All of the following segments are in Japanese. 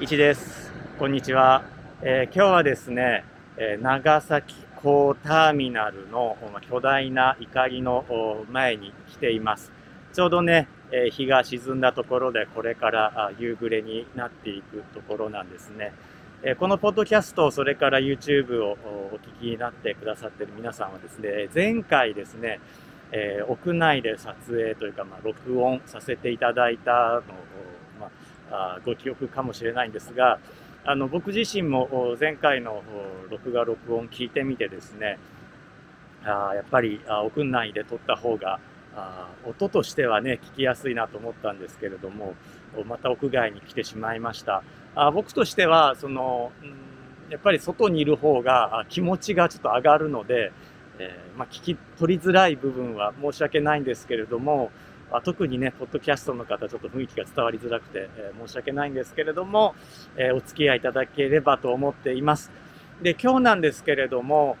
一です。こんにちは。今日はですね、長崎港ターミナルの巨大な錨の前に来ています。ちょうどね、日が沈んだところで、これから夕暮れになっていくところなんですね。このポッドキャスト、それから YouTube をお聞きになってくださっている皆さんはですね、前回ですね、屋内で撮影というか、録音させていただいたのを、ご記憶かもしれないんですが、僕自身も前回の録音聞いてみてですね、やっぱり屋内で撮った方が音としてはね、聞きやすいなと思ったんですけれども、また屋外に来てしまいました。僕としてはやっぱり外にいる方が気持ちがちょっと上がるので、聞き取りづらい部分は申し訳ないんですけれども、特にね、ポッドキャストの方、ちょっと雰囲気が伝わりづらくて、申し訳ないんですけれども、お付き合いいただければと思っています。で、今日なんですけれども、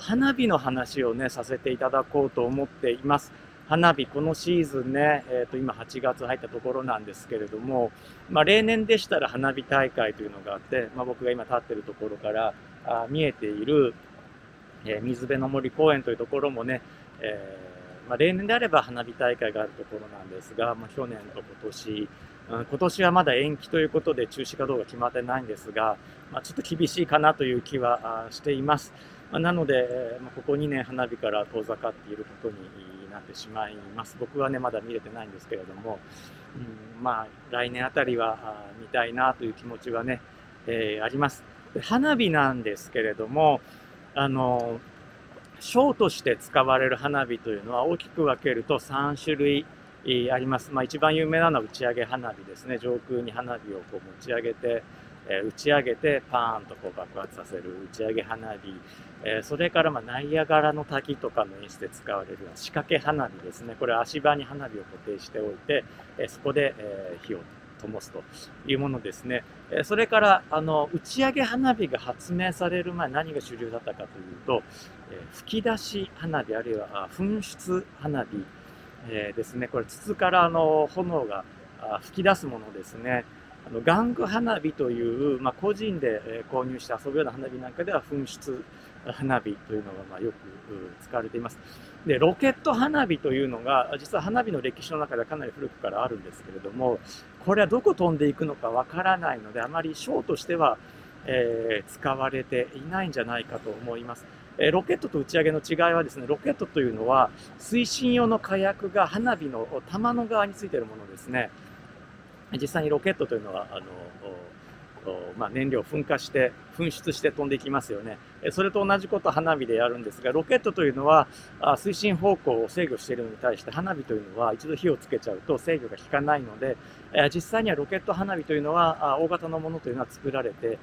花火の話をね、させていただこうと思っています。花火、このシーズンね、今8月入ったところなんですけれども、例年でしたら花火大会というのがあって、僕が今立っているところから見えている、水辺の森公園というところもね、例年であれば花火大会があるところなんですが、去年と今年はまだ延期ということで中止かどうか決まってないんですが、ちょっと厳しいかなという気はしています。なので、ここ2年花火から遠ざかっていることになってしまいます。僕はね、まだ見れてないんですけれども、来年あたりは見たいなという気持ちはね、あります。花火なんですけれども、ショーとして使われる花火というのは大きく分けると3種類あります。一番有名なのは打ち上げ花火ですね。上空に花火をこう持ち上げて、パーンとこう爆発させる打ち上げ花火、それからナイアガラの滝とかの演出で使われる仕掛け花火ですね。これは足場に花火を固定しておいて、そこで火を灯すというものですね。それから打ち上げ花火が発明される前、何が主流だったかというと、吹き出し花火、あるいは噴出花火ですね。これ筒から炎が吹き出すものですね。玩具花火という、個人で購入して遊ぶような花火なんかでは噴出花火というのがよく使われています。で、ロケット花火というのが実は花火の歴史の中ではかなり古くからあるんですけれども、これはどこ飛んでいくのかわからないので、あまりショーとしては、使われていないんじゃないかと思います。ロケットと打ち上げの違いはですね、ロケットというのは推進用の火薬が花火の玉の側についているものですね。実際にロケットというのは燃料を噴出して飛んでいきますよね。それと同じことを花火でやるんですが、ロケットというのは推進方向を制御しているのに対して、花火というのは一度火をつけちゃうと制御が効かないので、実際にはロケット花火というのは大型のものというのは作られて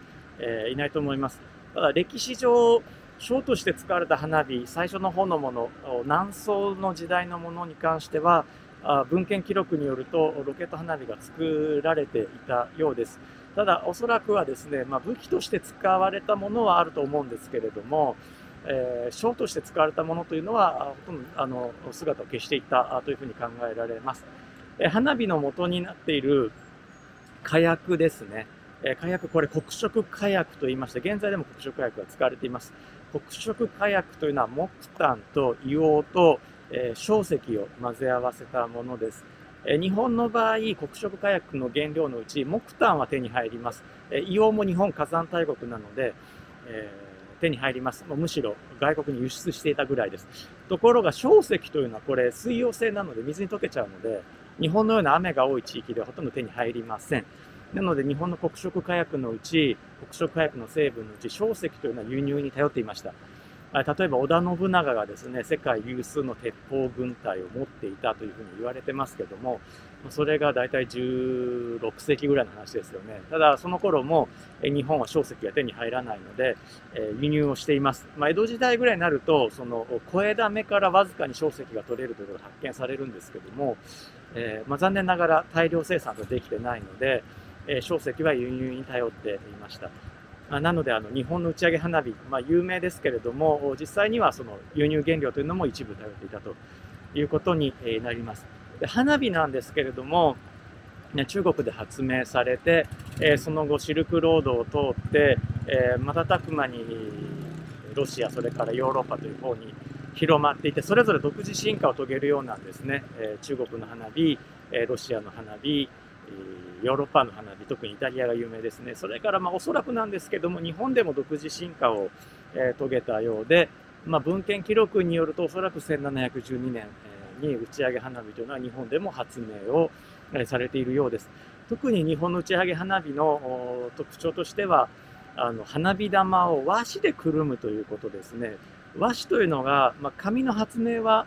いないと思います。ただ歴史上ショーとして使われた花火、最初の方のもの、南宋の時代のものに関しては文献記録によるとロケット花火が作られていたようです。ただおそらくはですね、武器として使われたものはあると思うんですけれども、ショーとして使われたものというのはほとんど姿を消していったというふうに考えられます。花火の元になっている火薬ですね。火薬、これ黒色火薬と言いまして、現在でも黒色火薬が使われています。黒色火薬というのは木炭と硫黄と硝石を混ぜ合わせたものです。日本の場合、黒色火薬の原料のうち木炭は手に入ります。硫黄も日本火山大国なので、手に入ります。むしろ外国に輸出していたぐらいです。ところが硝石というのはこれ水溶性なので水に溶けちゃうので、日本のような雨が多い地域ではほとんど手に入りません。なので日本の黒色火薬のうち、黒色火薬の成分のうち硝石というのは輸入に頼っていました。例えば織田信長がですね、世界有数の鉄砲軍隊を持っていたというふうに言われてますけども、それがだいたい16世紀ぐらいの話ですよね。ただその頃も日本は硝石が手に入らないので輸入をしています。江戸時代ぐらいになると小枝目からわずかに硝石が取れるということが発見されるんですけども、残念ながら大量生産ができてないので硝石は輸入に頼っていました。なので日本の打ち上げ花火、有名ですけれども、実際には輸入原料というのも一部頼っていたということになります。で、花火なんですけれども、ね、中国で発明されて、その後シルクロードを通って、瞬く間にロシア、それからヨーロッパという方に広まっていて、それぞれ独自進化を遂げるようなんですね。中国の花火、ロシアの花火、ヨーロッパの花火、特にイタリアが有名ですね。それからおそらくなんですけども、日本でも独自進化を遂げたようで、文献記録によるとおそらく1712年に打ち上げ花火というのは日本でも発明をされているようです。特に日本の打ち上げ花火の特徴としては、花火玉を和紙でくるむということですね。和紙というのが、紙の発明は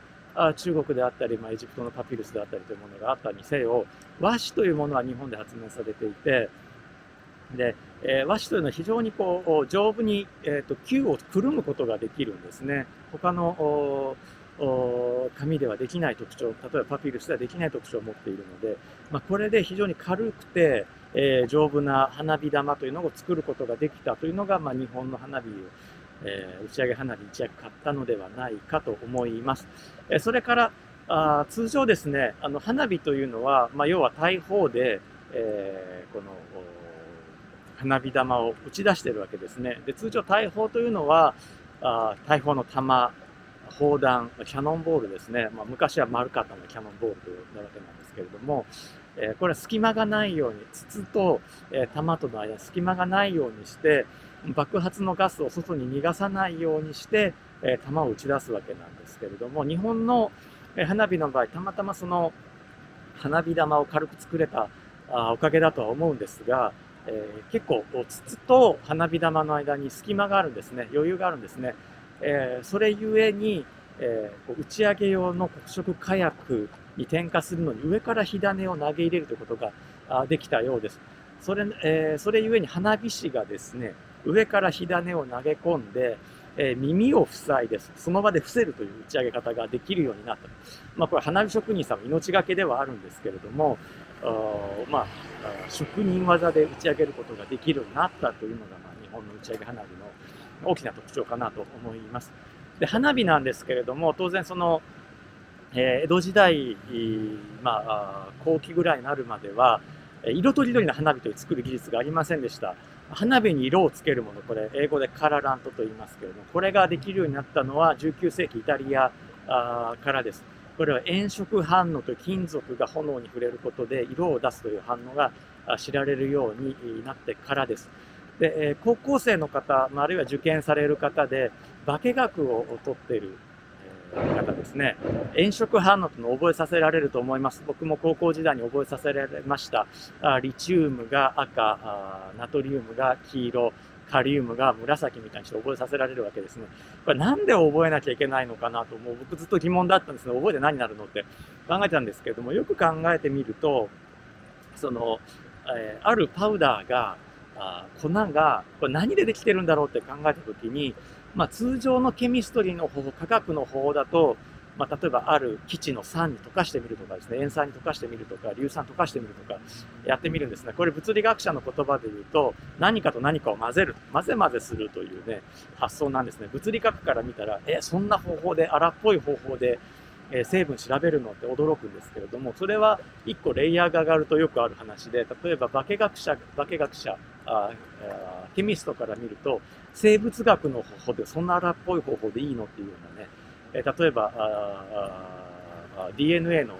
中国であったり、エジプトのパピルスであったりというものがあったにせよ、和紙というものは日本で発明されていて、で、和紙というのは非常に丈夫に、球をくるむことができるんですね。他の紙ではできない特徴、例えばパピルスではできない特徴を持っているので、これで非常に軽くて、丈夫な花火玉というのを作ることができたというのが、日本の花火を打ち上げ花火一役買ったのではないかと思います。それから通常ですね、花火というのは、要は大砲で、この花火玉を打ち出しているわけですね。で、通常大砲というのは大砲の弾、砲弾、キャノンボールですね。昔は丸かったのキャノンボールというわけなんですけれども、これは隙間がないように、筒と弾との間に隙間がないようにして、爆発のガスを外に逃がさないようにして、弾を打ち出すわけなんですけれども、日本の花火の場合、たまたまその花火玉を軽く作れたおかげだとは思うんですが、結構筒と花火玉の間に隙間があるんですね。余裕があるんですね。それゆえに、打ち上げ用の黒色火薬に点火するのに上から火種を投げ入れるということができたようです。それゆえに花火師がですね、上から火種を投げ込んで、耳を塞いでその場で伏せるという打ち上げ方ができるようになった。これ花火職人さんの命がけではあるんですけれども、職人技で打ち上げることができるようになったというのが、日本の打ち上げ花火の大きな特徴かなと思います。で、花火なんですけれども、当然その、江戸時代、後期ぐらいになるまでは、色とりどりの花火という作る技術がありませんでした。花火に色をつけるもの、これ英語でカララントと言いますけれども、これができるようになったのは19世紀イタリアからです。これは炎色反応という金属が炎に触れることで色を出すという反応が知られるようになってからです。で、高校生の方、あるいは受験される方で化学を取っている方ですね、炎色反応というのを覚えさせられると思います。僕も高校時代に覚えさせられました。リチウムが赤、ナトリウムが黄色、カリウムが紫みたいにして覚えさせられるわけですね。これなんで覚えなきゃいけないのかなと、もう僕ずっと疑問だったんですね。覚えて何になるのって考えたんですけれども、よく考えてみると、あるパウダーが粉がこれ何でできてるんだろうって考えたときに、通常のケミストリーの方法、化学の方法だと、例えばある基地の酸に溶かしてみるとかですね、塩酸に溶かしてみるとか、硫酸溶かしてみるとかやってみるんですね。これ物理学者の言葉で言うと、何かと何かを混ぜる、混ぜ混ぜするというね、発想なんですね。物理学から見たら、そんな方法で、荒っぽい方法で、成分調べるのって驚くんですけれども、それは一個レイヤーが上がるとよくある話で、例えば化学者、ケミストから見ると、生物学の方法でそんな荒っぽい方法でいいのっていうようなね、例えばDNA の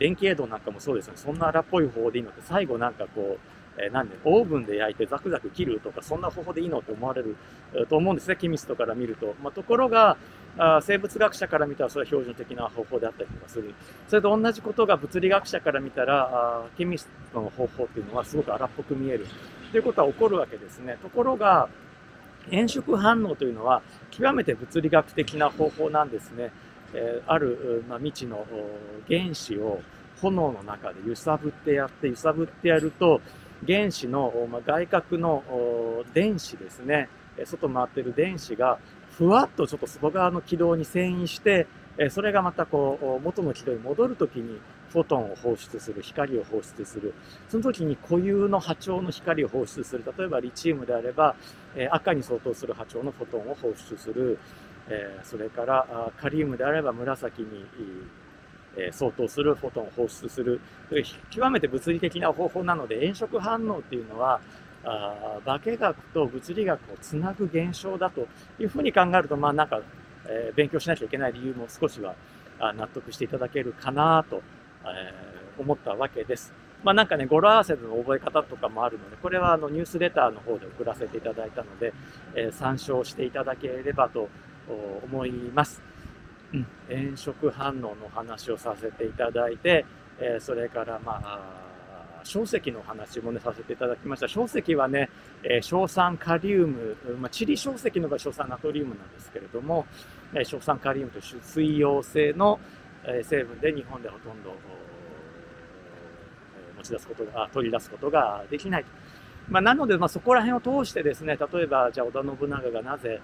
連携度なんかもそうですね。そんな荒っぽい方法でいいのって、最後なんかオーブンで焼いてザクザク切るとか、そんな方法でいいのって思われると思うんですね、ケミストから見ると。ところが生物学者から見たらそれは標準的な方法であったりとかする。それと同じことが物理学者から見たら、ケミストの方法っていうのはすごく荒っぽく見えるということは起こるわけですね。ところが炎色反応というのは極めて物理学的な方法なんですね。ある、未知の原子を炎の中で揺さぶってやると、原子の外殻の電子ですね、外回っている電子がふわっとちょっと外側の軌道に遷移して、それがまた元の軌道に戻るときにフォトンを放出する、光を放出する。その時に固有の波長の光を放出する。例えばリチウムであれば赤に相当する波長のフォトンを放出する。それからカリウムであれば紫に相当するフォトンを放出する極めて物理的な方法なので、炎色反応っていうのは化学と物理学をつなぐ現象だというふうに考えると、勉強しなきゃいけない理由も少しは納得していただけるかなと思ったわけです。語呂合わせの覚え方とかもあるので、これはニュースレターの方で送らせていただいたので、参照していただければと思います。炎色反応の話をさせていただいて、それから硝石の話もさせていただきました。硝石は硝酸カリウム、チリ硝石のが硝酸ナトリウムなんですけれども、硝酸カリウムという水溶性の成分で日本でほとんど取り出すことができない。なので、そこら辺を通してですね、例えばじゃあ織田信長がなぜ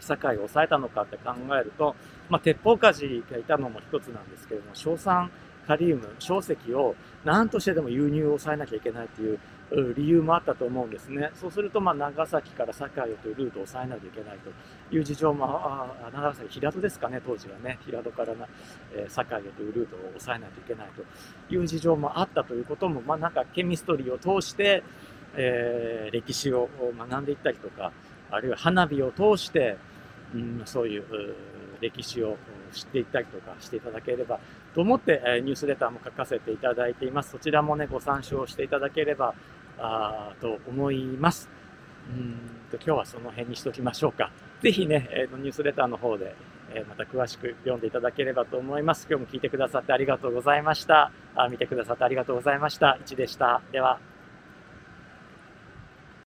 堺を抑えたのかって考えると、鉄砲鍛冶がいたのも一つなんですけれども、硝酸カリウム、硝石を何としてでも輸入を抑えなきゃいけないという理由もあったと思うんですね。そうすると長崎から堺をというルートを抑えないといけないという事情も、長崎平戸ですかね、当時はね、平戸から堺をというルートを抑えないといけないという事情もあったということも、ケミストリーを通して、歴史を学んでいったりとか、あるいは花火を通して、そういう歴史を知っていったりとかしていただければと思って、ニュースレターも書かせていただいています。そちらもご参照していただければと思います。今日はその辺にしときましょうか。ぜひニュースレターの方で、また詳しく読んでいただければと思います。今日も聞いてくださってありがとうございました。見てくださってありがとうございました。いちでした。では。